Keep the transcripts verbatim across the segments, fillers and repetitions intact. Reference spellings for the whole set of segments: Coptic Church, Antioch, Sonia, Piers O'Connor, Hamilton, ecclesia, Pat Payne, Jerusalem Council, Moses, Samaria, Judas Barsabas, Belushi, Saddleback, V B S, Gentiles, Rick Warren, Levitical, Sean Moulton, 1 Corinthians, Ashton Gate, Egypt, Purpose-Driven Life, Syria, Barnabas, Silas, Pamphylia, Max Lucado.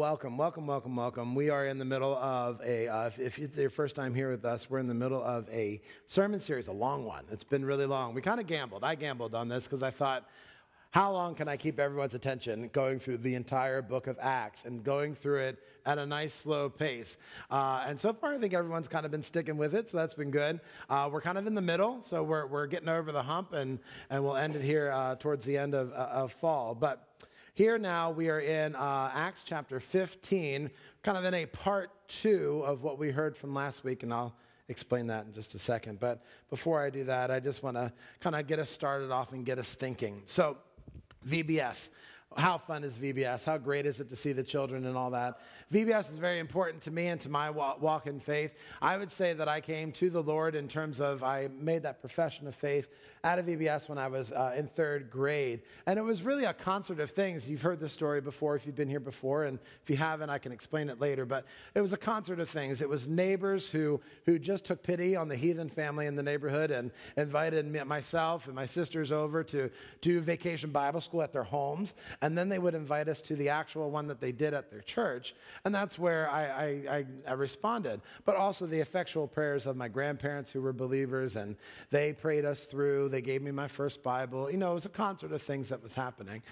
Welcome, welcome, welcome, welcome. We are in the middle of a, uh, if, if it's your first time here with us, we're in the middle of a sermon series, a long one. It's been really long. We kind of gambled. I gambled on this because I thought, how long can I keep everyone's attention going through the entire book of Acts and going through it at a nice, slow pace? Uh, and so far, I think everyone's kind of been sticking with it, so that's been good. Uh, we're kind of in the middle, so we're we're getting over the hump, and, and we'll end it here uh, towards the end of, uh, of fall. But here now, we are in uh, Acts chapter fifteen, kind of in a part two of what we heard from last week, and I'll explain that in just a second. But before I do that, I just want to kind of get us started off and get us thinking. So, V B S. How fun is V B S? How great is it to see the children and all that? V B S is very important to me and to my walk in faith. I would say that I came to the Lord in terms of I made that profession of faith out of V B S when I was uh, in third grade. And it was really a concert of things. You've heard this story before if you've been here before, and if you haven't, I can explain it later. But it was a concert of things. It was neighbors who, who just took pity on the heathen family in the neighborhood and invited me, myself and my sisters over to do vacation Bible school at their homes. And then they would invite us to the actual one that they did at their church. And that's where I, I, I, I responded. But also the effectual prayers of my grandparents who were believers. And they prayed us through. They gave me my first Bible. You know, it was a concert of things that was happening.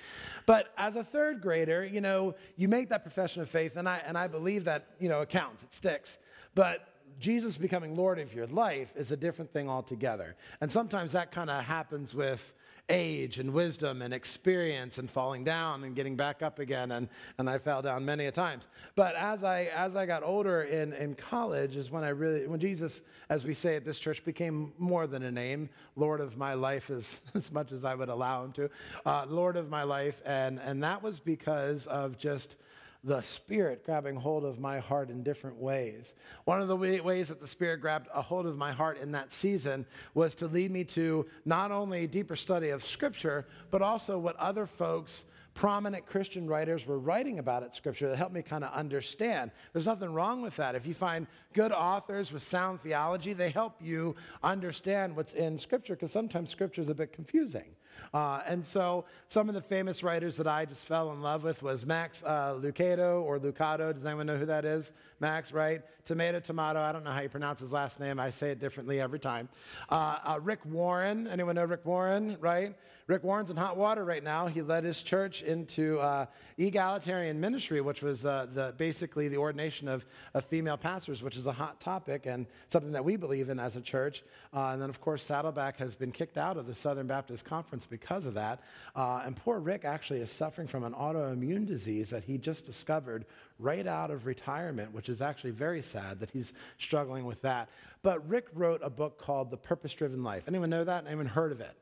But as a third grader, you know, you make that profession of faith. And I, and I believe that, you know, it counts. It sticks. But Jesus becoming Lord of your life is a different thing altogether. And sometimes that kind of happens with age and wisdom and experience and falling down and getting back up again, and, and I fell down many a times. But as I as I got older in, in college is when I really, when Jesus, as we say at this church, became more than a name, Lord of my life as, as much as I would allow him to, uh, Lord of my life, and and that was because of just the Spirit grabbing hold of my heart in different ways. One of the way, ways that the Spirit grabbed a hold of my heart in that season was to lead me to not only deeper study of Scripture, but also what other folks, prominent Christian writers, were writing about at Scripture that helped me kind of understand. There's nothing wrong with that. If you find good authors with sound theology, they help you understand what's in Scripture, because sometimes Scripture is a bit confusing. Uh, and so some of the famous writers that I just fell in love with was Max uh, Lucado or Lucado. Does anyone know who that is? Max, right? Tomato, tomato. I don't know how you pronounce his last name. I say it differently every time. Uh, uh, Rick Warren. Anyone know Rick Warren, right? Rick Warren's in hot water right now. He led his church into uh, egalitarian ministry, which was uh, the basically the ordination of, of female pastors, which is a hot topic and something that we believe in as a church. Uh, and then, of course, Saddleback has been kicked out of the Southern Baptist Conference because of that. Uh, and poor Rick actually is suffering from an autoimmune disease that he just discovered right out of retirement, which is actually very sad that he's struggling with that. But Rick wrote a book called The Purpose-Driven Life. Anyone know that? Anyone heard of it?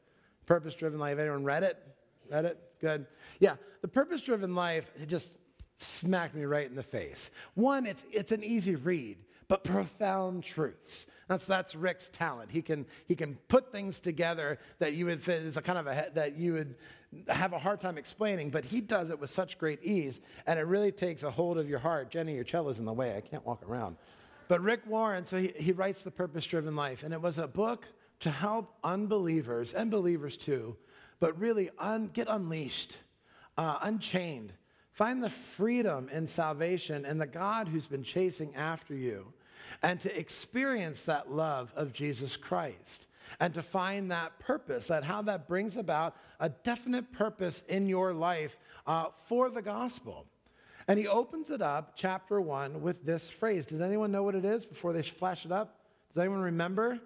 Purpose-Driven Life. Anyone read it? Read it? Good. Yeah. The Purpose-Driven Life, it just smacked me right in the face. One, it's it's an easy read, but profound truths. That's that's Rick's talent. He can he can put things together that you would think is a kind of a that you would have a hard time explaining, but he does it with such great ease, and it really takes a hold of your heart. Jenny, your cello's in the way. I can't walk around. But Rick Warren, so he, he writes The Purpose-Driven Life, and it was a book to help unbelievers and believers too, but really un, get unleashed, uh, unchained. Find the freedom in salvation and the God who's been chasing after you, and to experience that love of Jesus Christ, and to find that purpose, that how that brings about a definite purpose in your life uh, for the gospel. And he opens it up, chapter one, with this phrase. Does anyone know what it is before they flash it up? Does anyone remember?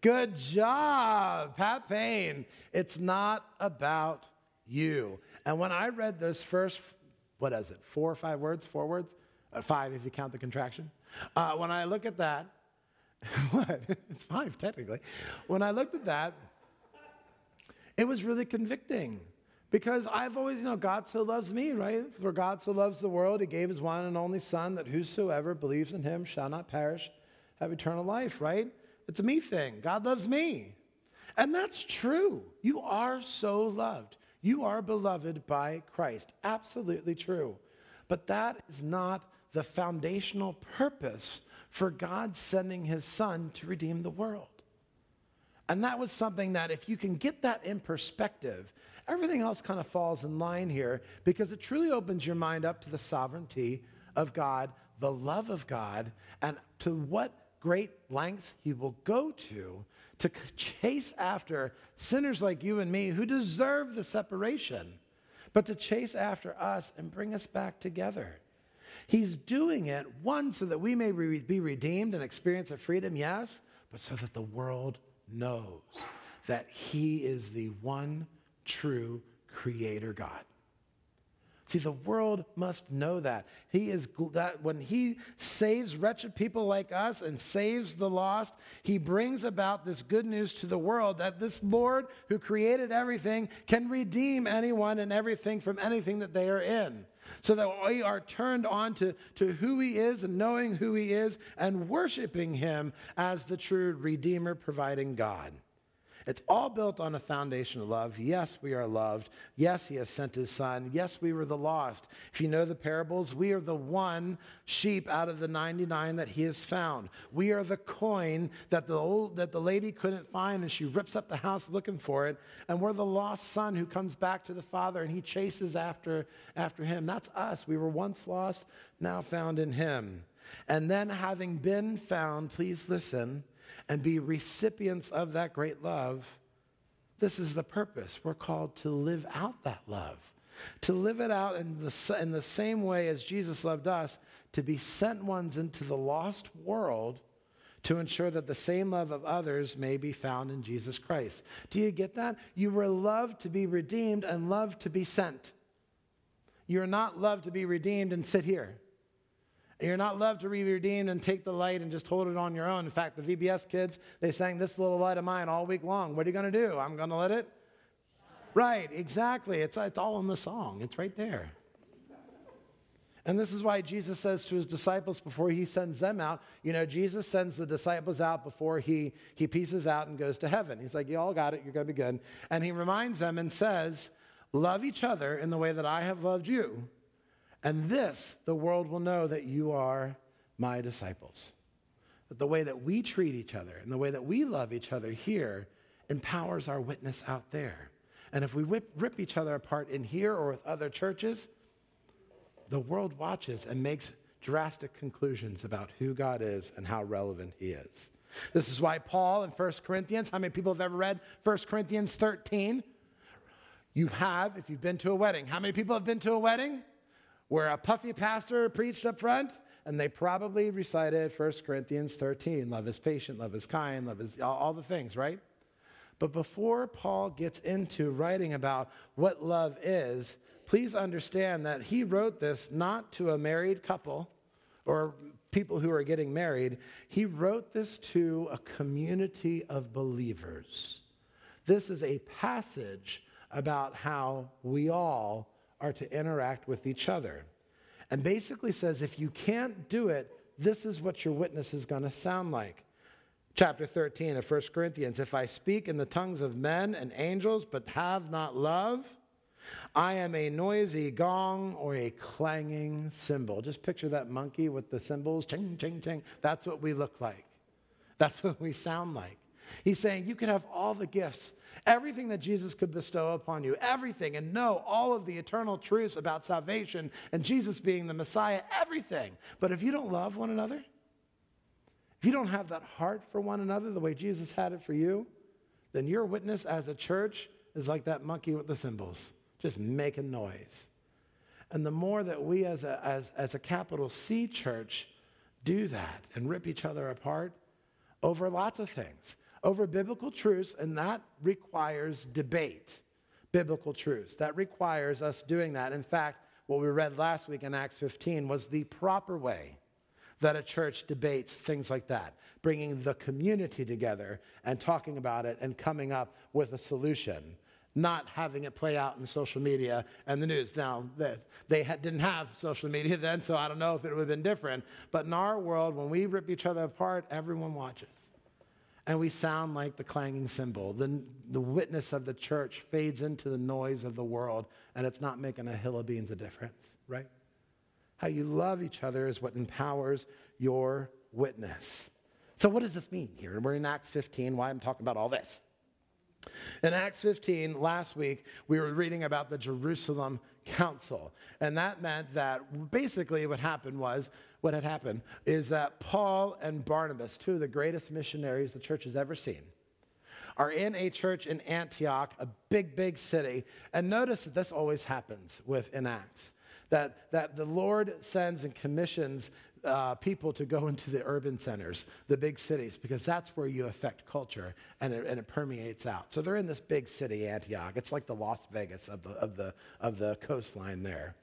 Good job, Pat Payne. It's not about you. And when I read those first, what is it, four or five words, four words? Uh, five if you count the contraction. Uh, when I look at that, what? It's five technically. When I looked at that, it was really convicting. Because I've always, you know, God so loves me, right? For God so loves the world, he gave his one and only son, that whosoever believes in him shall not perish, have eternal life, right? It's a me thing. God loves me. And that's true. You are so loved. You are beloved by Christ. Absolutely true. But that is not the foundational purpose for God sending his son to redeem the world. And that was something that if you can get that in perspective everything else kind of falls in line here because it truly opens your mind up to the sovereignty of God, the love of God, and to what great lengths he will go to to chase after sinners like you and me who deserve the separation, but to chase after us and bring us back together. He's doing it, one, so that we may re- be redeemed and experience a freedom, yes, but so that the world knows that he is the one true creator God. See, the world must know that. He is that when he saves wretched people like us and saves the lost, he brings about this good news to the world that this Lord who created everything can redeem anyone and everything from anything that they are in. So that we are turned on to, to who he is and knowing who he is and worshiping him as the true Redeemer, providing God. It's all built on a foundation of love. Yes, we are loved. Yes, he has sent his son. Yes, we were the lost. If you know the parables, we are the one sheep out of the ninety-nine that he has found. We are the coin that the old, that the lady couldn't find, and she rips up the house looking for it. And we're the lost son who comes back to the father, and he chases after, after him. That's us. We were once lost, now found in him. And then having been found, please listen, and be recipients of that great love, this is the purpose. We're called to live out that love, to live it out in the, in the same way as Jesus loved us, to be sent ones into the lost world to ensure that the same love of others may be found in Jesus Christ. Do you get that? You were loved to be redeemed and loved to be sent. You're not loved to be redeemed and sit here. You're not loved to be redeemed and take the light and just hold it on your own. In fact, the V B S kids, they sang "This Little Light of Mine" all week long. What are you going to do? I'm going to let it? Right, exactly. It's, it's all in the song. It's right there. And this is why Jesus says to his disciples before he sends them out, you know, Jesus sends the disciples out before he, he pieces out and goes to heaven. He's like, you all got it. You're going to be good. And he reminds them and says, love each other in the way that I have loved you. And this, the world will know that you are my disciples. That the way that we treat each other and the way that we love each other here empowers our witness out there. And if we whip, rip each other apart in here or with other churches, the world watches and makes drastic conclusions about who God is and how relevant he is. This is why Paul in First Corinthians, how many people have ever read First Corinthians thirteen? You have, if you've been to a wedding. How many people have been to a wedding? Where a puffy pastor preached up front, and they probably recited First Corinthians thirteen, love is patient, love is kind, love is all, all the things, right? But before Paul gets into writing about what love is, please understand that he wrote this not to a married couple or people who are getting married. He wrote this to a community of believers. This is a passage about how we all are to interact with each other. And basically says, if you can't do it, this is what your witness is going to sound like. Chapter thirteen of First Corinthians, if I speak in the tongues of men and angels, but have not love, I am a noisy gong or a clanging cymbal. Just picture that monkey with the cymbals, ching, ching, ching. That's what we look like. That's what we sound like. He's saying you could have all the gifts, everything that Jesus could bestow upon you, everything, and know all of the eternal truths about salvation and Jesus being the Messiah, everything. But if you don't love one another, if you don't have that heart for one another the way Jesus had it for you, then your witness as a church is like that monkey with the cymbals, just making noise. And the more that we as a, as, as a capital C church do that and rip each other apart over lots of things, over biblical truths, and that requires debate, biblical truths. That requires us doing that. In fact, what we read last week in Acts fifteen was the proper way that a church debates things like that, bringing the community together and talking about it and coming up with a solution, not having it play out in social media and the news. Now, they didn't have social media then, so I don't know if it would have been different. But in our world, when we rip each other apart, everyone watches. And we sound like the clanging cymbal. The, the witness of the church fades into the noise of the world, and it's not making a hill of beans a difference, right? How you love each other is what empowers your witness. So what does this mean here? We're in Acts fifteen. Why am I talking about all this? In Acts fifteen, last week, we were reading about the Jerusalem Council. And that meant that basically what happened was, what had happened is that Paul and Barnabas, two of the greatest missionaries the church has ever seen, are in a church in Antioch, a big, big city. And notice that this always happens within Acts, that, that the Lord sends and commissions Uh, people to go into the urban centers, the big cities, because that's where you affect culture, and it, and it permeates out. So they're in this big city, Antioch. It's like the Las Vegas of the of the of the coastline there,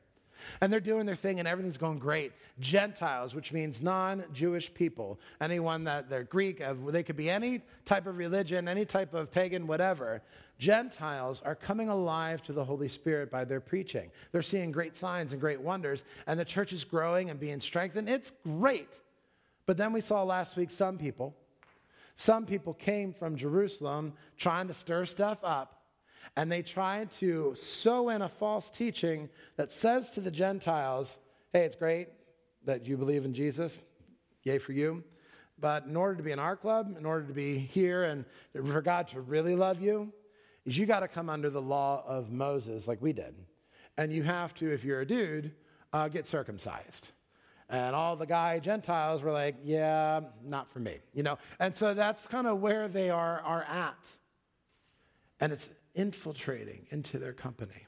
and they're doing their thing, and everything's going great. Gentiles, which means non-Jewish people, anyone that they're Greek, they could be any type of religion, any type of pagan, whatever. Gentiles are coming alive to the Holy Spirit by their preaching. They're seeing great signs and great wonders, and the church is growing and being strengthened. It's great. But then we saw last week some people, some people came from Jerusalem trying to stir stuff up, and they tried to sow in a false teaching that says to the Gentiles, hey, it's great that you believe in Jesus, yay for you, but in order to be in our club, in order to be here and for God to really love you, is you got to come under the law of Moses like we did. And you have to, if you're a dude, uh, get circumcised. And all the guy Gentiles were like, yeah, not for me, you know. And so that's kind of where they are, are at. And it's infiltrating into their company.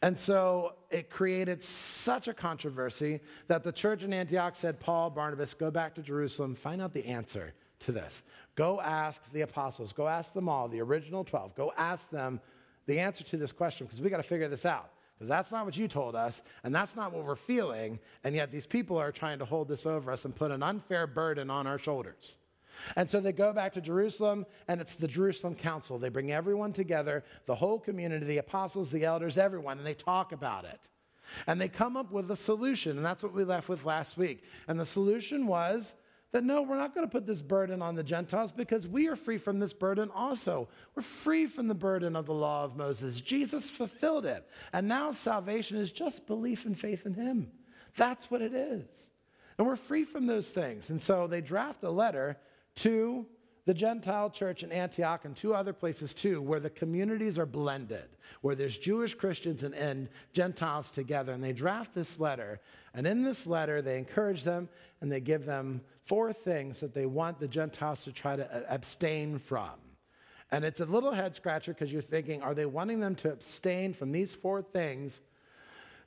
And so it created such a controversy that the church in Antioch said, Paul, Barnabas, go back to Jerusalem, find out the answer to this. Go ask the apostles. Go ask them all, the original twelve. Go ask them the answer to this question, because we got to figure this out, because that's not what you told us, and that's not what we're feeling, and yet these people are trying to hold this over us and put an unfair burden on our shoulders. And so they go back to Jerusalem, and it's the Jerusalem Council. They bring everyone together, the whole community, the apostles, the elders, everyone, and they talk about it. And they come up with a solution, and that's what we left with last week. And the solution was that, no, we're not going to put this burden on the Gentiles because we are free from this burden also. We're free from the burden of the law of Moses. Jesus fulfilled it. And now salvation is just belief and faith in him. That's what it is. And we're free from those things. And so they draft a letter to the Gentile church in Antioch and two other places too, where the communities are blended, where there's Jewish Christians and, and Gentiles together. And they draft this letter. And in this letter, they encourage them and they give them four things that they want the Gentiles to try to abstain from. And it's a little head scratcher because you're thinking, are they wanting them to abstain from these four things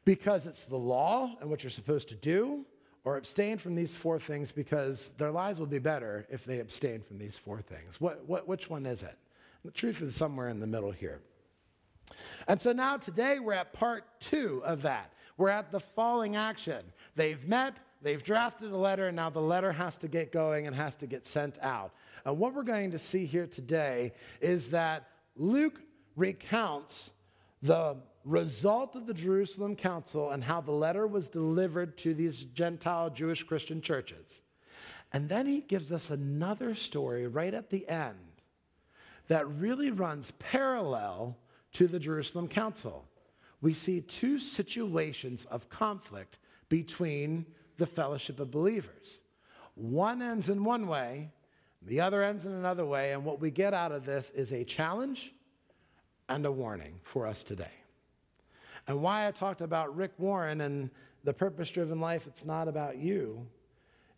because it's the law and what you're supposed to do, or abstain from these four things because their lives will be better if they abstain from these four things? What, what, which one is it? The truth is somewhere in the middle here. And so now today we're at part two of that. We're at the falling action. They've met, they've drafted a letter, and now the letter has to get going and has to get sent out. And what we're going to see here today is that Luke recounts the result of the Jerusalem Council and how the letter was delivered to these Gentile Jewish Christian churches. And then he gives us another story right at the end that really runs parallel to the Jerusalem Council. We see two situations of conflict between the fellowship of believers. One ends in one way, the other ends in another way, and what we get out of this is a challenge and a warning for us today. And why I talked about Rick Warren and the Purpose-Driven Life, it's not about you,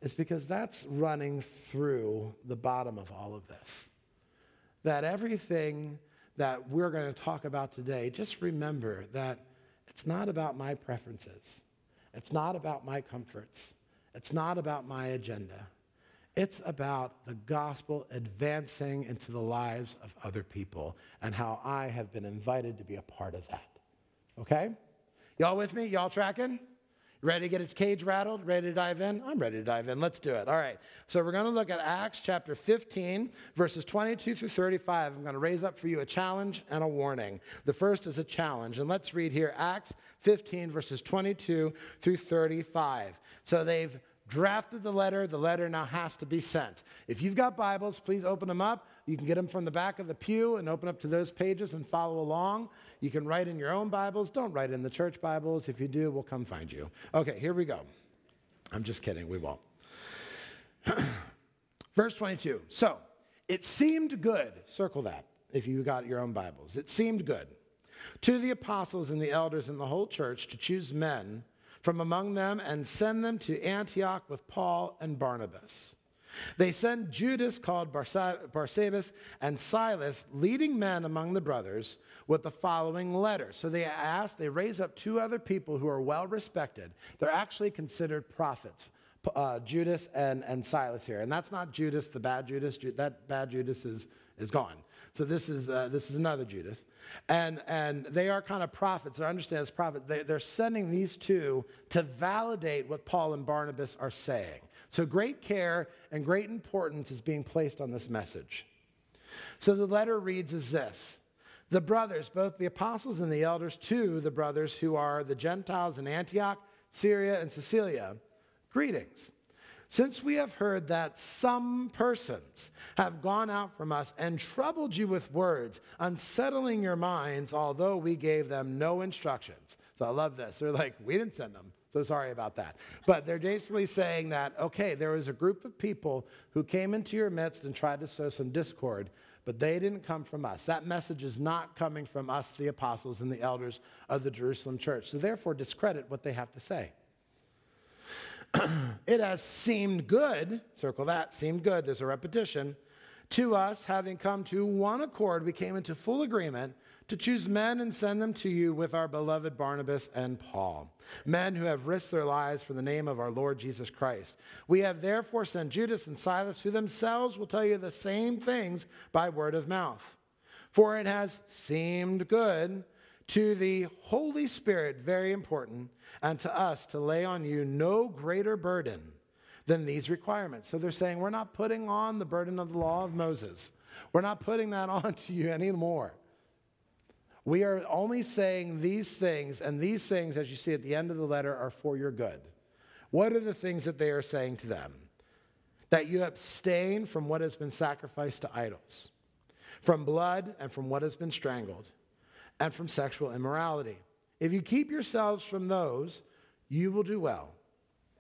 is because that's running through the bottom of all of this. That everything that we're going to talk about today, just remember that it's not about my preferences. It's not about my comforts. It's not about my agenda. It's about the gospel advancing into the lives of other people and how I have been invited to be a part of that. Okay? Y'all with me? Y'all tracking? Ready to get its cage rattled? Ready to dive in? I'm ready to dive in. Let's do it. All right. So we're going to look at Acts chapter fifteen, verses twenty-two through thirty-five. I'm going to raise up for you a challenge and a warning. The first is a challenge. And let's read here Acts fifteen, verses twenty-two through thirty-five. So they've drafted the letter. The letter now has to be sent. If you've got Bibles, please open them up. You can get them from the back of the pew and open up to those pages and follow along. You can write in your own Bibles. Don't write in the church Bibles. If you do, we'll come find you. Okay, here we go. I'm just kidding. We won't. Verse twenty-two. So it seemed good. Circle that. if you got your own Bibles. It seemed good to the apostles and the elders and the whole church to choose men from among them and send them to Antioch with Paul and Barnabas. They sent Judas, called Barsabas, and Silas, leading men among the brothers, with the following letter. So they asked, they raise up two other people who are well respected. They're actually considered prophets, uh, Judas and, and Silas here. And that's not Judas, the bad Judas. That bad Judas is, is gone. So this is uh, this is another Judas. And and they are kind of prophets. They're understood as prophets. They, they're sending these two to validate what Paul and Barnabas are saying. So great care and great importance is being placed on this message. So the letter reads as this: the brothers, both the apostles and the elders, to the brothers who are the Gentiles in Antioch, Syria, and Cilicia, greetings. Since we have heard that some persons have gone out from us and troubled you with words, unsettling your minds, although we gave them no instructions. So I love this. They're like, we didn't send them. So sorry about that. But they're basically saying that, okay, there was a group of people who came into your midst and tried to sow some discord, but they didn't come from us. That message is not coming from us, the apostles and the elders of the Jerusalem church. So therefore, discredit what they have to say. It has seemed good, circle that, seemed good, there's a repetition, to us, having come to one accord, we came into full agreement to choose men and send them to you with our beloved Barnabas and Paul, men who have risked their lives for the name of our Lord Jesus Christ. We have therefore sent Judas and Silas, who themselves will tell you the same things by word of mouth. For it has seemed good to the Holy Spirit, very important, and to us to lay on you no greater burden than these requirements. So they're saying, we're not putting on the burden of the law of Moses. We're not putting that on to you anymore. We are only saying these things, and these things, as you see at the end of the letter, are for your good. What are the things that they are saying to them? That you abstain from what has been sacrificed to idols, from blood and from what has been strangled, and from sexual immorality. If you keep yourselves from those, you will do well.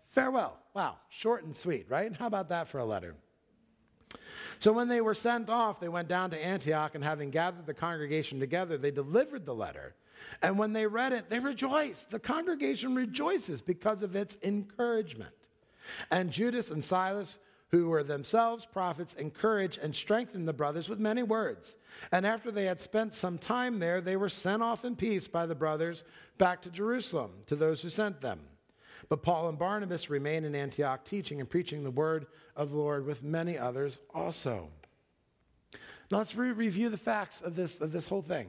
Farewell. Wow, short and sweet, right? How about that for a letter? So when they were sent off, they went down to Antioch, and having gathered the congregation together, they delivered the letter. And when they read it, they rejoiced. The congregation rejoices because of its encouragement. And Judas and Silas, who were themselves prophets, encouraged and strengthened the brothers with many words. And after they had spent some time there, they were sent off in peace by the brothers back to Jerusalem, to those who sent them. But Paul and Barnabas remained in Antioch, teaching and preaching the word of the Lord with many others also. Now let's re- review the facts of this, of this whole thing.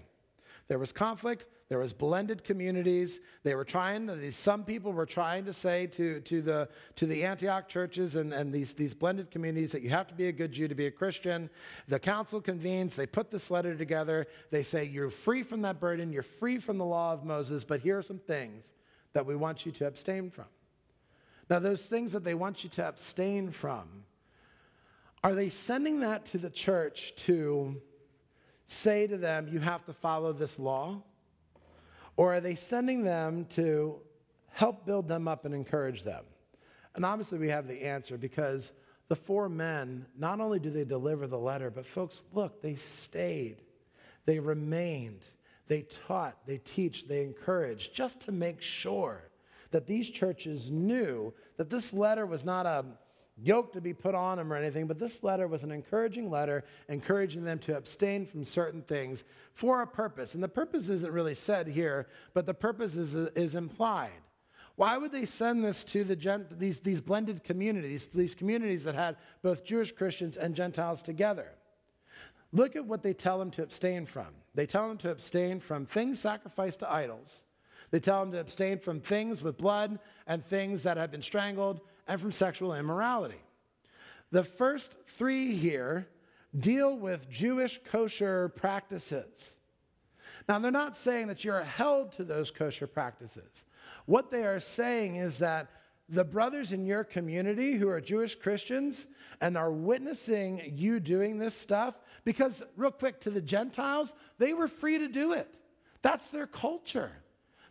There was conflict. There was blended communities. They were trying to, some people were trying to say to, to, the, to the Antioch churches and, and these, these blended communities that you have to be a good Jew to be a Christian. The council convenes. They put this letter together. They say, you're free from that burden. You're free from the law of Moses, but here are some things that we want you to abstain from. Now, those things that they want you to abstain from, are they sending that to the church to say to them, you have to follow this law? Or are they sending them to help build them up and encourage them? And obviously we have the answer, because the four men, not only do they deliver the letter, but folks, look, they stayed. They remained. They taught. They teach. They encouraged, just to make sure that these churches knew that this letter was not a yoke to be put on them or anything, but this letter was an encouraging letter, encouraging them to abstain from certain things for a purpose. And the purpose isn't really said here, but the purpose is, is implied. Why would they send this to the gent- these, these blended communities, these communities that had both Jewish Christians and Gentiles together? Look at what they tell them to abstain from. They tell them to abstain from things sacrificed to idols. They tell them to abstain from things with blood and things that have been strangled, and from sexual immorality. The first three here deal with Jewish kosher practices. Now, they're not saying that you're held to those kosher practices. What they are saying is that the brothers in your community who are Jewish Christians and are witnessing you doing this stuff, because real quick, to the Gentiles, they were free to do it. That's their culture.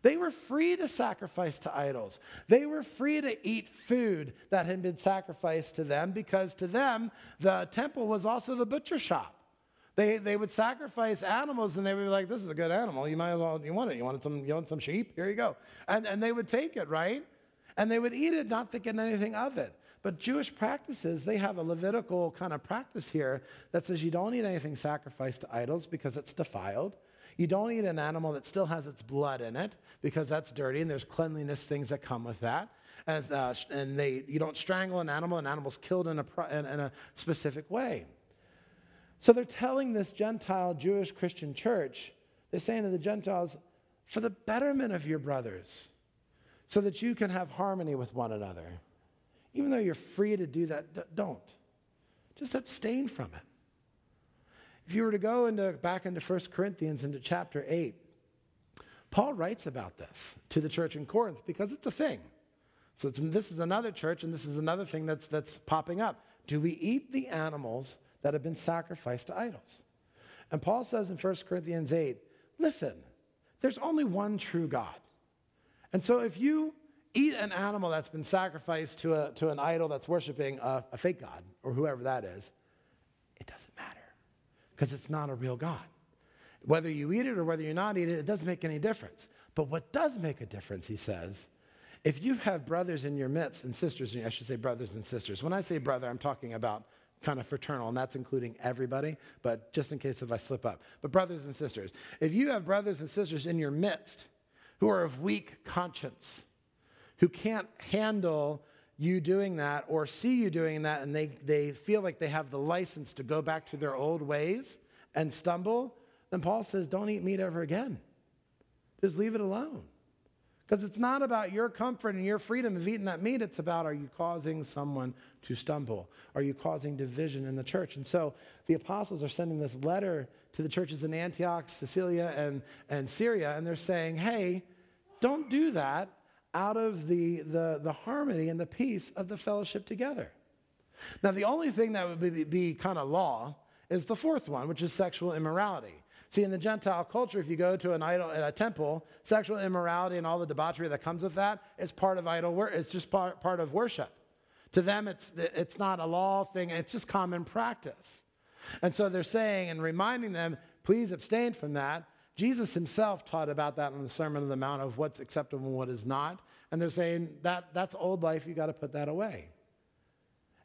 They were free to sacrifice to idols. They were free to eat food that had been sacrificed to them, because to them, the temple was also the butcher shop. They, they would sacrifice animals, and they would be like, this is a good animal. You might as well, you want it. You want some, you want some sheep? Here you go. And, and they would take it, right? And they would eat it, not thinking anything of it. But Jewish practices, they have a Levitical kind of practice here that says you don't eat anything sacrificed to idols because it's defiled. You don't eat an animal that still has its blood in it because that's dirty, and there's cleanliness things that come with that. And, uh, and they, you don't strangle an animal. An animal's killed in a, in, in a specific way. So they're telling this Gentile Jewish Christian church, they're saying to the Gentiles, for the betterment of your brothers, so that you can have harmony with one another. Even though you're free to do that, don't. Just abstain from it. If you were to go into, back into First Corinthians, into chapter eight, Paul writes about this to the church in Corinth because it's a thing. So it's, this is another church, and this is another thing that's, that's popping up. Do we eat the animals that have been sacrificed to idols? And Paul says in First Corinthians eight, listen, there's only one true God. And so if you eat an animal that's been sacrificed to, a, to an idol that's worshiping a, a fake god or whoever that is, it doesn't matter because it's not a real God. Whether you eat it or whether you not eat it, it doesn't make any difference. But what does make a difference, he says, if you have brothers in your midst and sisters, I should say brothers and sisters. When I say brother, I'm talking about kind of fraternal, and that's including everybody, but just in case if I slip up. But brothers and sisters, if you have brothers and sisters in your midst who are of weak conscience, who can't handle you doing that or see you doing that, and they, they feel like they have the license to go back to their old ways and stumble, then Paul says, don't eat meat ever again. Just leave it alone. Because it's not about your comfort and your freedom of eating that meat. It's about, are you causing someone to stumble? Are you causing division in the church? And so the apostles are sending this letter to the churches in Antioch, Cilicia, and, and Syria, and they're saying, hey, don't do that out of the, the, the harmony and the peace of the fellowship together. Now, the only thing that would be, be kind of law is the fourth one, which is sexual immorality. See, in the Gentile culture, if you go to an idol at a temple, sexual immorality and all the debauchery that comes with that is part of idol worship. It's just part, part of worship. To them, it's, it's not a law thing. It's just common practice. And so they're saying and reminding them, please abstain from that. Jesus himself taught about that in the Sermon on the Mount of what's acceptable and what is not. And they're saying that that's old life. You got to put that away.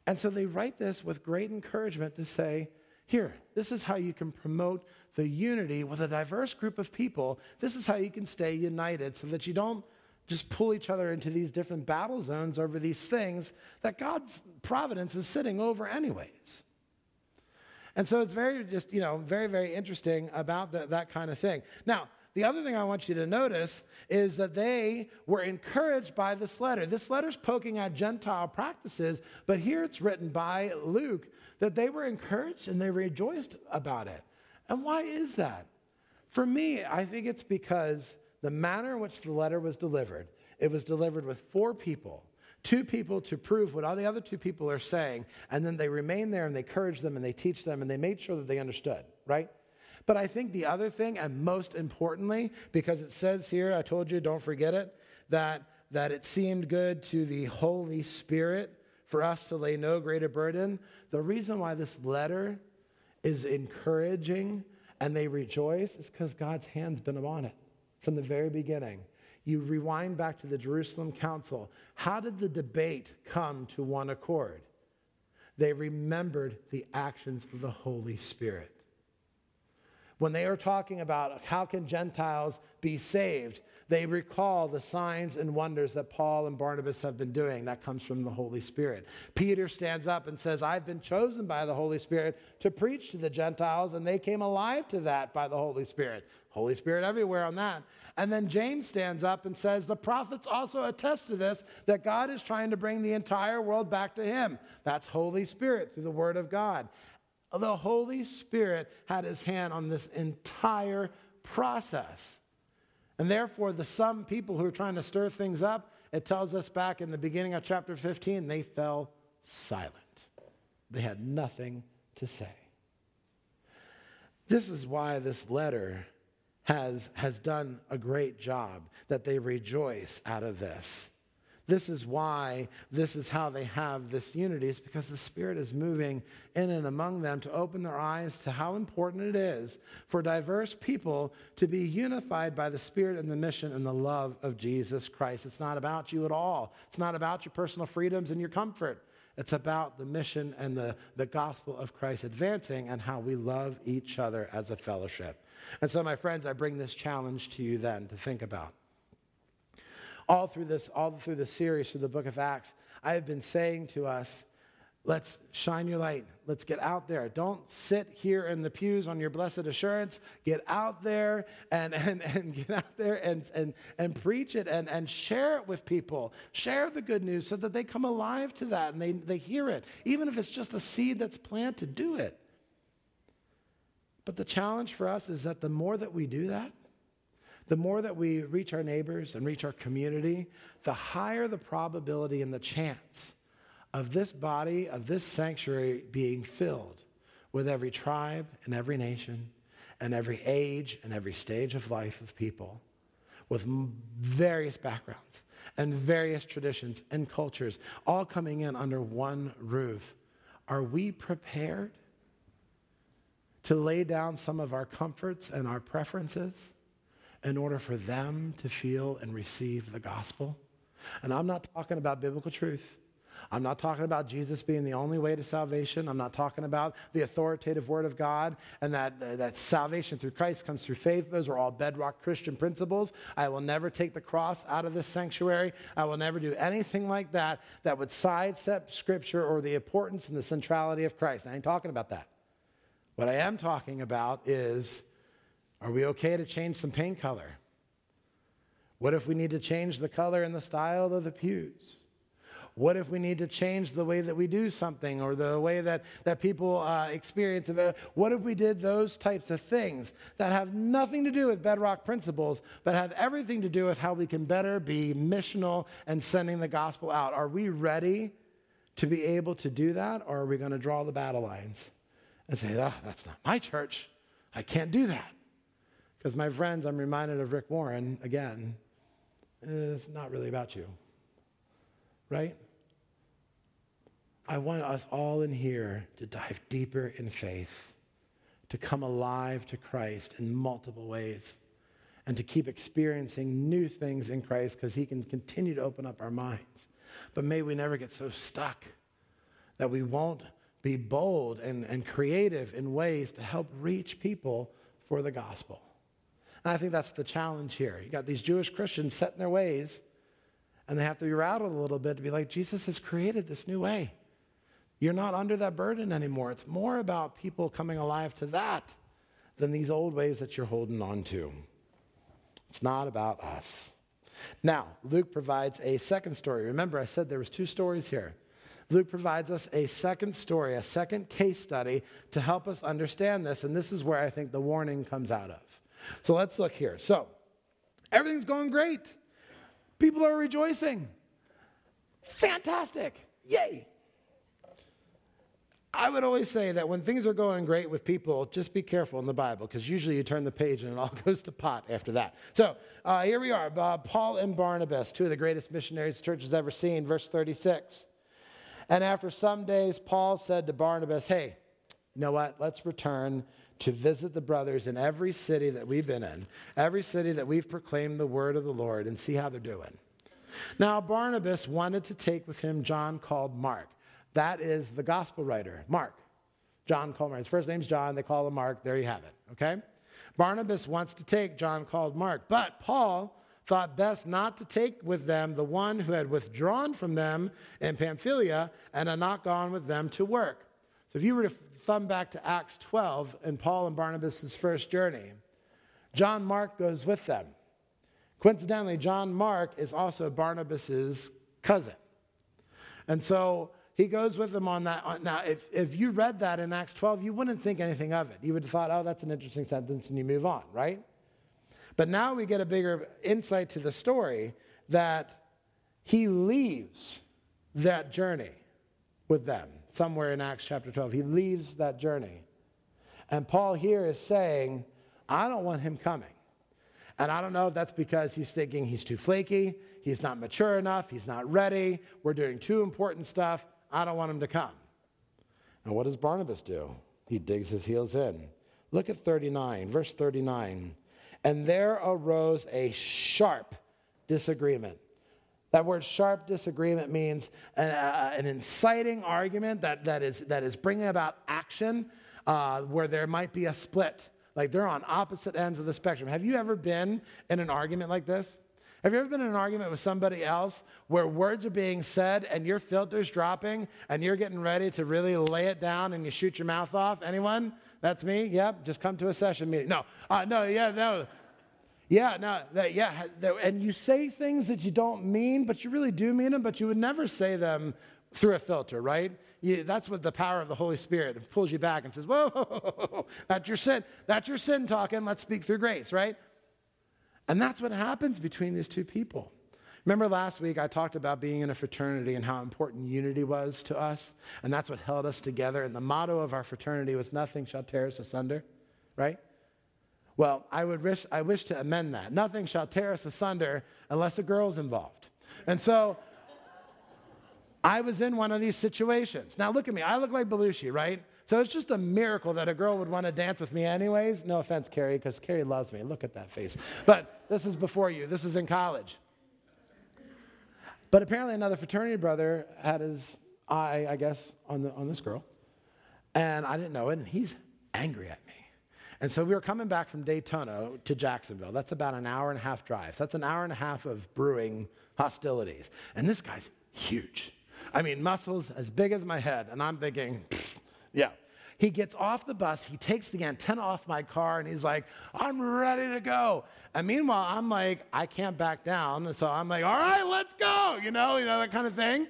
And so they write this with great encouragement to say, here, this is how you can promote the unity with a diverse group of people. This is how you can stay united so that you don't just pull each other into these different battle zones over these things that God's providence is sitting over anyways. And so it's very just, you know, very, very interesting about the, that kind of thing. Now, the other thing I want you to notice is that they were encouraged by this letter. This letter's poking at Gentile practices, but here it's written by Luke that they were encouraged and they rejoiced about it. And why is that? For me, I think it's because the manner in which the letter was delivered, it was delivered with four people. Two people to prove what all the other two people are saying, and then they remain there and they encourage them and they teach them and they made sure that they understood, right? But I think the other thing, and most importantly, because it says here, I told you, don't forget it, that, that it seemed good to the Holy Spirit for us to lay no greater burden. The reason why this letter is encouraging and they rejoice is because God's hand's been upon it from the very beginning. You rewind back to the Jerusalem Council. How did the debate come to one accord? They remembered the actions of the Holy Spirit. When they are talking about how can Gentiles be saved, they recall the signs and wonders that Paul and Barnabas have been doing. That comes from the Holy Spirit. Peter stands up and says, I've been chosen by the Holy Spirit to preach to the Gentiles, and they came alive to that by the Holy Spirit. Holy Spirit everywhere on that. And then James stands up and says, the prophets also attest to this, that God is trying to bring the entire world back to him. That's Holy Spirit through the word of God. The Holy Spirit had his hand on this entire process. And therefore, the some people who are trying to stir things up, it tells us back in the beginning of chapter fifteen, they fell silent. They had nothing to say. This is why this letter has, has done a great job, that they rejoice out of this. This is why, this is how they have this unity. It's because the Spirit is moving in and among them to open their eyes to how important it is for diverse people to be unified by the Spirit and the mission and the love of Jesus Christ. It's not about you at all. It's not about your personal freedoms and your comfort. It's about the mission and the, the gospel of Christ advancing and how we love each other as a fellowship. And so, my friends, I bring this challenge to you then to think about. All through this, all through this series, through the book of Acts, I have been saying to us, let's shine your light. Let's get out there. Don't sit here in the pews on your blessed assurance. Get out there and, and, and get out there and, and, and preach it and, and share it with people. Share the good news so that they come alive to that and they, they hear it. Even if it's just a seed that's planted, do it. But the challenge for us is that the more that we do that, the more that we reach our neighbors and reach our community, the higher the probability and the chance of this body, of this sanctuary being filled with every tribe and every nation and every age and every stage of life of people with various backgrounds and various traditions and cultures all coming in under one roof. Are we prepared to lay down some of our comforts and our preferences in order for them to feel and receive the gospel? And I'm not talking about biblical truth. I'm not talking about Jesus being the only way to salvation. I'm not talking about the authoritative word of God and that, uh, that salvation through Christ comes through faith. Those are all bedrock Christian principles. I will never take the cross out of this sanctuary. I will never do anything like that that would sidestep Scripture or the importance and the centrality of Christ. I ain't talking about that. What I am talking about is, are we okay to change some paint color? What if we need to change the color and the style of the pews? What if we need to change the way that we do something or the way that, that people uh, experience it? What if we did those types of things that have nothing to do with bedrock principles but have everything to do with how we can better be missional and sending the gospel out? Are we ready to be able to do that, or are we going to draw the battle lines and say, oh, that's not my church. I can't do that? Because, my friends, I'm reminded of Rick Warren again. It's not really about you, right? I want us all in here to dive deeper in faith, to come alive to Christ in multiple ways, and to keep experiencing new things in Christ because he can continue to open up our minds. But may we never get so stuck that we won't be bold and, and creative in ways to help reach people for the gospel. And I think that's the challenge here. You got these Jewish Christians set in their ways, and they have to be rattled a little bit to be like, Jesus has created this new way. You're not under that burden anymore. It's more about people coming alive to that than these old ways that you're holding on to. It's not about us. Now, Luke provides a second story. Remember, I said there was two stories here. Luke provides us a second story, a second case study to help us understand this, and this is where I think the warning comes out of. So let's look here. So everything's going great. People are rejoicing. Fantastic. Yay. I would always say that when things are going great with people, just be careful in the Bible, because usually you turn the page and it all goes to pot after that. So uh, here we are, uh, Paul and Barnabas, two of the greatest missionaries the church has ever seen, verse thirty-six. And after some days, Paul said to Barnabas, hey, you know what? Let's return to visit the brothers in every city that we've been in, every city that we've proclaimed the word of the Lord, and see how they're doing. Now, Barnabas wanted to take with him John called Mark. That is the gospel writer, Mark. John called Mark. His first name's John. They call him Mark. There you have it, okay? Barnabas wants to take John called Mark, but Paul thought best not to take with them the one who had withdrawn from them in Pamphylia and had not gone with them to work. So if you were to thumb back to Acts twelve and Paul and Barnabas' first journey, John Mark goes with them. Coincidentally, John Mark is also Barnabas' cousin. And so he goes with them on that. Now, if, if you read that in Acts twelve, you wouldn't think anything of it. You would have thought, oh, that's an interesting sentence, and you move on, right? But now we get a bigger insight to the story that he leaves that journey with them. Somewhere in Acts chapter twelve, he leaves that journey. And Paul here is saying, I don't want him coming. And I don't know if that's because he's thinking he's too flaky, He's not mature enough. He's not ready. We're doing too important stuff. I don't want him to come. And what does Barnabas do? He digs his heels in. Look at thirty-nine, verse thirty-nine. And there arose a sharp disagreement. That word sharp disagreement means an, uh, an inciting argument that, that, is, that is bringing about action uh, where there might be a split. Like they're on opposite ends of the spectrum. Have you ever been in an argument like this? Have you ever been in an argument with somebody else where words are being said and your filter's dropping and you're getting ready to really lay it down and you shoot your mouth off? Anyone? That's me? Yep. Just come to a session meeting. No. Uh, no. Yeah. No. Yeah. No. That, yeah. That, and you say things that you don't mean, but you really do mean them, but you would never say them through a filter, right? You, that's what the power of the Holy Spirit pulls you back and says, whoa, whoa, whoa, whoa, that's your sin. That's your sin talking. Let's speak through grace, right? And that's what happens between these two people. Remember last week I talked about being in a fraternity and how important unity was to us, and that's what held us together, and the motto of our fraternity was nothing shall tear us asunder, right? Well, I would wish, I wish to amend that. Nothing shall tear us asunder unless a girl's involved. And so I was in one of these situations. Now look at me. I look like Belushi, right? So it's just a miracle that a girl would want to dance with me anyways. No offense, Carrie, because Carrie loves me. Look at that face. But this is before you. This is in college. But apparently another fraternity brother had his eye, I guess, on the, on this girl. And I didn't know it, and he's angry at me. And so we were coming back from Daytona to Jacksonville. That's about an hour and a half drive. So that's an hour and a half of brewing hostilities. And this guy's huge. I mean, muscles as big as my head, and I'm thinking, yeah. He gets off the bus, he takes the antenna off my car, and he's like, I'm ready to go. And meanwhile, I'm like, I can't back down. And so I'm like, all right, let's go, you know, you know, that kind of thing.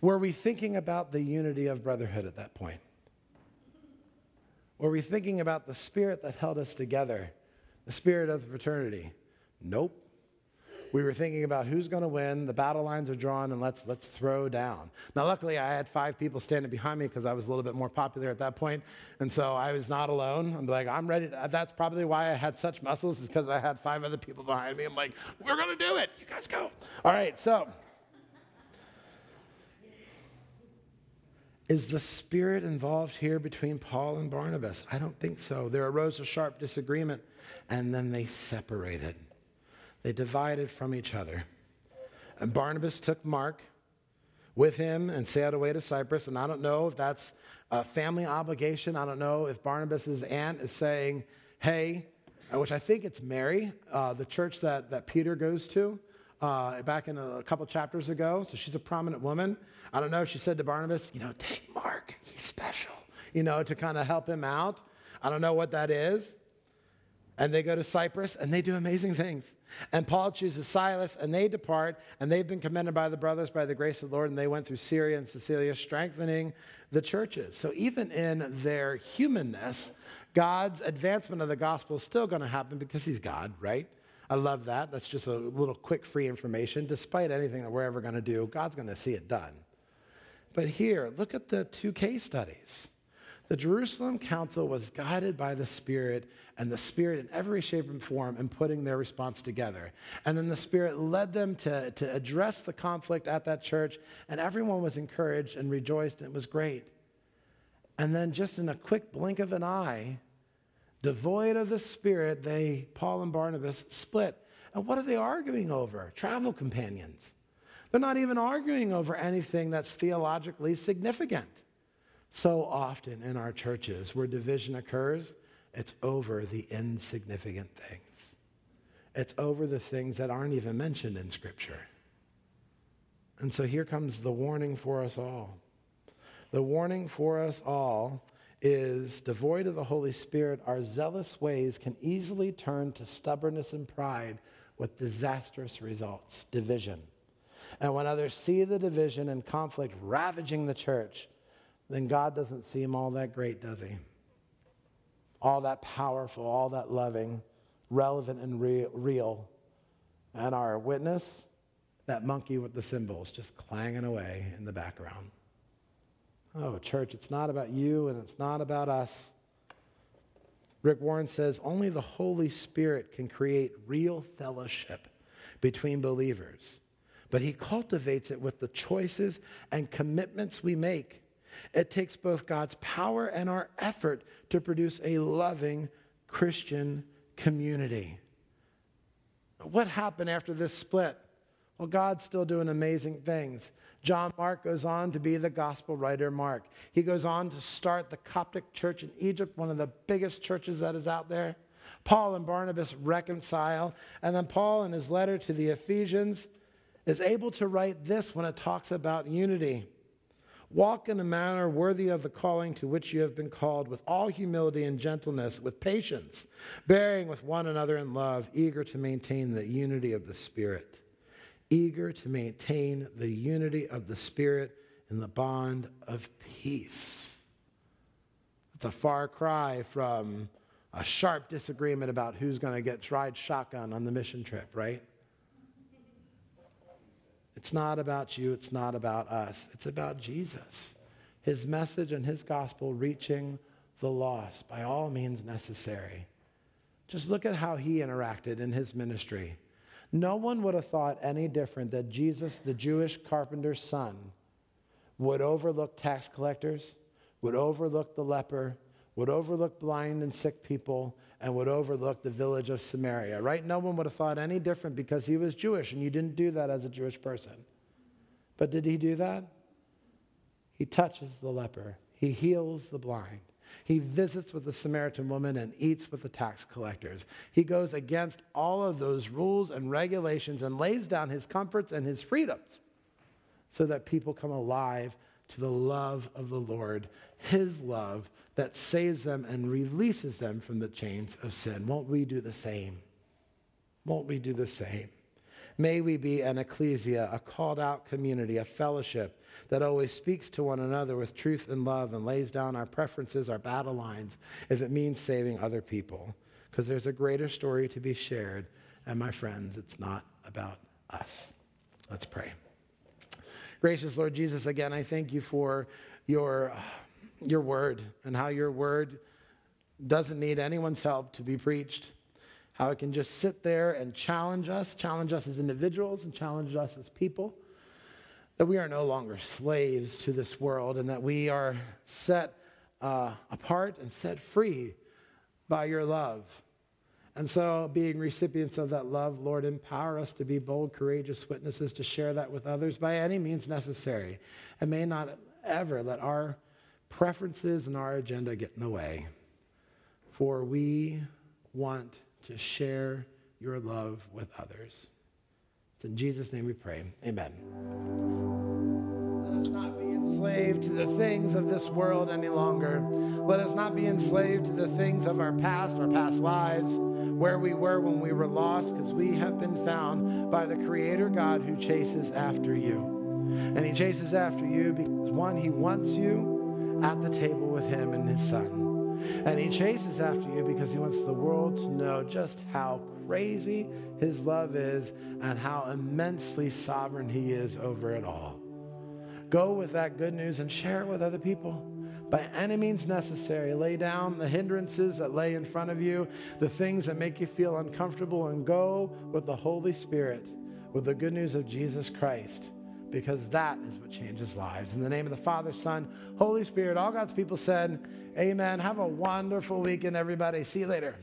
Were we thinking about the unity of brotherhood at that point? Were we thinking about the spirit that held us together, the spirit of the fraternity? Nope. We were thinking about who's going to win, the battle lines are drawn, and let's let's throw down. Now, luckily, I had five people standing behind me because I was a little bit more popular at that point, and so I was not alone. I'm like, I'm ready. To, that's probably why I had such muscles is because I had five other people behind me. I'm like, we're going to do it. You guys go. All right, so is the spirit involved here between Paul and Barnabas? I don't think so. There arose a sharp disagreement, and then they separated. They divided from each other. And Barnabas took Mark with him and sailed away to Cyprus. And I don't know if that's a family obligation. I don't know if Barnabas' aunt is saying, hey, which I think it's Mary, uh, the church that, that Peter goes to uh, back in a, a couple chapters ago. So she's a prominent woman. I don't know if she said to Barnabas, you know, take Mark. He's special, you know, to kind of help him out. I don't know what that is. And they go to Cyprus, and they do amazing things. And Paul chooses Silas, and they depart, and they've been commended by the brothers by the grace of the Lord, and they went through Syria and Cilicia, strengthening the churches. So even in their humanness, God's advancement of the gospel is still going to happen because he's God, right? I love that. That's just a little quick free information. Despite anything that we're ever going to do, God's going to see it done. But here, look at the two case studies. The Jerusalem Council was guided by the Spirit, and the Spirit in every shape and form in putting their response together. And then the Spirit led them to, to address the conflict at that church, and everyone was encouraged and rejoiced, and it was great. And then just in a quick blink of an eye, devoid of the Spirit, they, Paul and Barnabas, split. And what are they arguing over? Travel companions. They're not even arguing over anything that's theologically significant. So often in our churches where division occurs, it's over the insignificant things. It's over the things that aren't even mentioned in Scripture. And so here comes the warning for us all. The warning for us all is devoid of the Holy Spirit, our zealous ways can easily turn to stubbornness and pride with disastrous results, division. And when others see the division and conflict ravaging the church, then God doesn't seem all that great, does he? All that powerful, all that loving, relevant and re- real. And our witness, that monkey with the cymbals just clanging away in the background. Oh, church, it's not about you and it's not about us. Rick Warren says, only the Holy Spirit can create real fellowship between believers, but he cultivates it with the choices and commitments we make. It takes both God's power and our effort to produce a loving Christian community. What happened after this split? Well, God's still doing amazing things. John Mark goes on to be the gospel writer Mark. He goes on to start the Coptic Church in Egypt, one of the biggest churches that is out there. Paul and Barnabas reconcile. And then Paul, in his letter to the Ephesians, is able to write this when it talks about unity. Walk in a manner worthy of the calling to which you have been called, with all humility and gentleness, with patience, bearing with one another in love, eager to maintain the unity of the Spirit. Eager to maintain the unity of the Spirit in the bond of peace. It's a far cry from a sharp disagreement about who's going to get tried shotgun on the mission trip, right? It's not about you. It's not about us. It's about Jesus, his message and his gospel reaching the lost by all means necessary. Just look at how he interacted in his ministry. No one would have thought any different that Jesus, the Jewish carpenter's son, would overlook tax collectors, would overlook the leper, would overlook blind and sick people, and would overlook the village of Samaria, right? No one would have thought any different because he was Jewish, and you didn't do that as a Jewish person. But did he do that? He touches the leper. He heals the blind. He visits with the Samaritan woman and eats with the tax collectors. He goes against all of those rules and regulations and lays down his comforts and his freedoms so that people come alive to the love of the Lord, his love that saves them and releases them from the chains of sin. Won't we do the same? Won't we do the same? May we be an ecclesia, a called-out community, a fellowship that always speaks to one another with truth and love and lays down our preferences, our battle lines, if it means saving other people. Because there's a greater story to be shared. And my friends, it's not about us. Let's pray. Gracious Lord Jesus, again, I thank you for your, your word and how your word doesn't need anyone's help to be preached. How it can just sit there and challenge us, challenge us as individuals and challenge us as people, that we are no longer slaves to this world and that we are set uh, apart and set free by your love. And so being recipients of that love, Lord, empower us to be bold, courageous witnesses, to share that with others by any means necessary. And may not ever let our preferences and our agenda get in the way. For we want to share your love with others. It's in Jesus' name we pray. Amen. Let us not be enslaved to the things of this world any longer. Let us not be enslaved to the things of our past, our past lives, where we were when we were lost, because we have been found by the Creator God who chases after you. And he chases after you because, one, he wants you at the table with him and his son. And he chases after you because he wants the world to know just how crazy his love is and how immensely sovereign he is over it all. Go with that good news and share it with other people. By any means necessary, lay down the hindrances that lay in front of you, the things that make you feel uncomfortable, and go with the Holy Spirit, with the good news of Jesus Christ, because that is what changes lives. In the name of the Father, Son, Holy Spirit, all God's people said, amen. Have a wonderful weekend, everybody. See you later.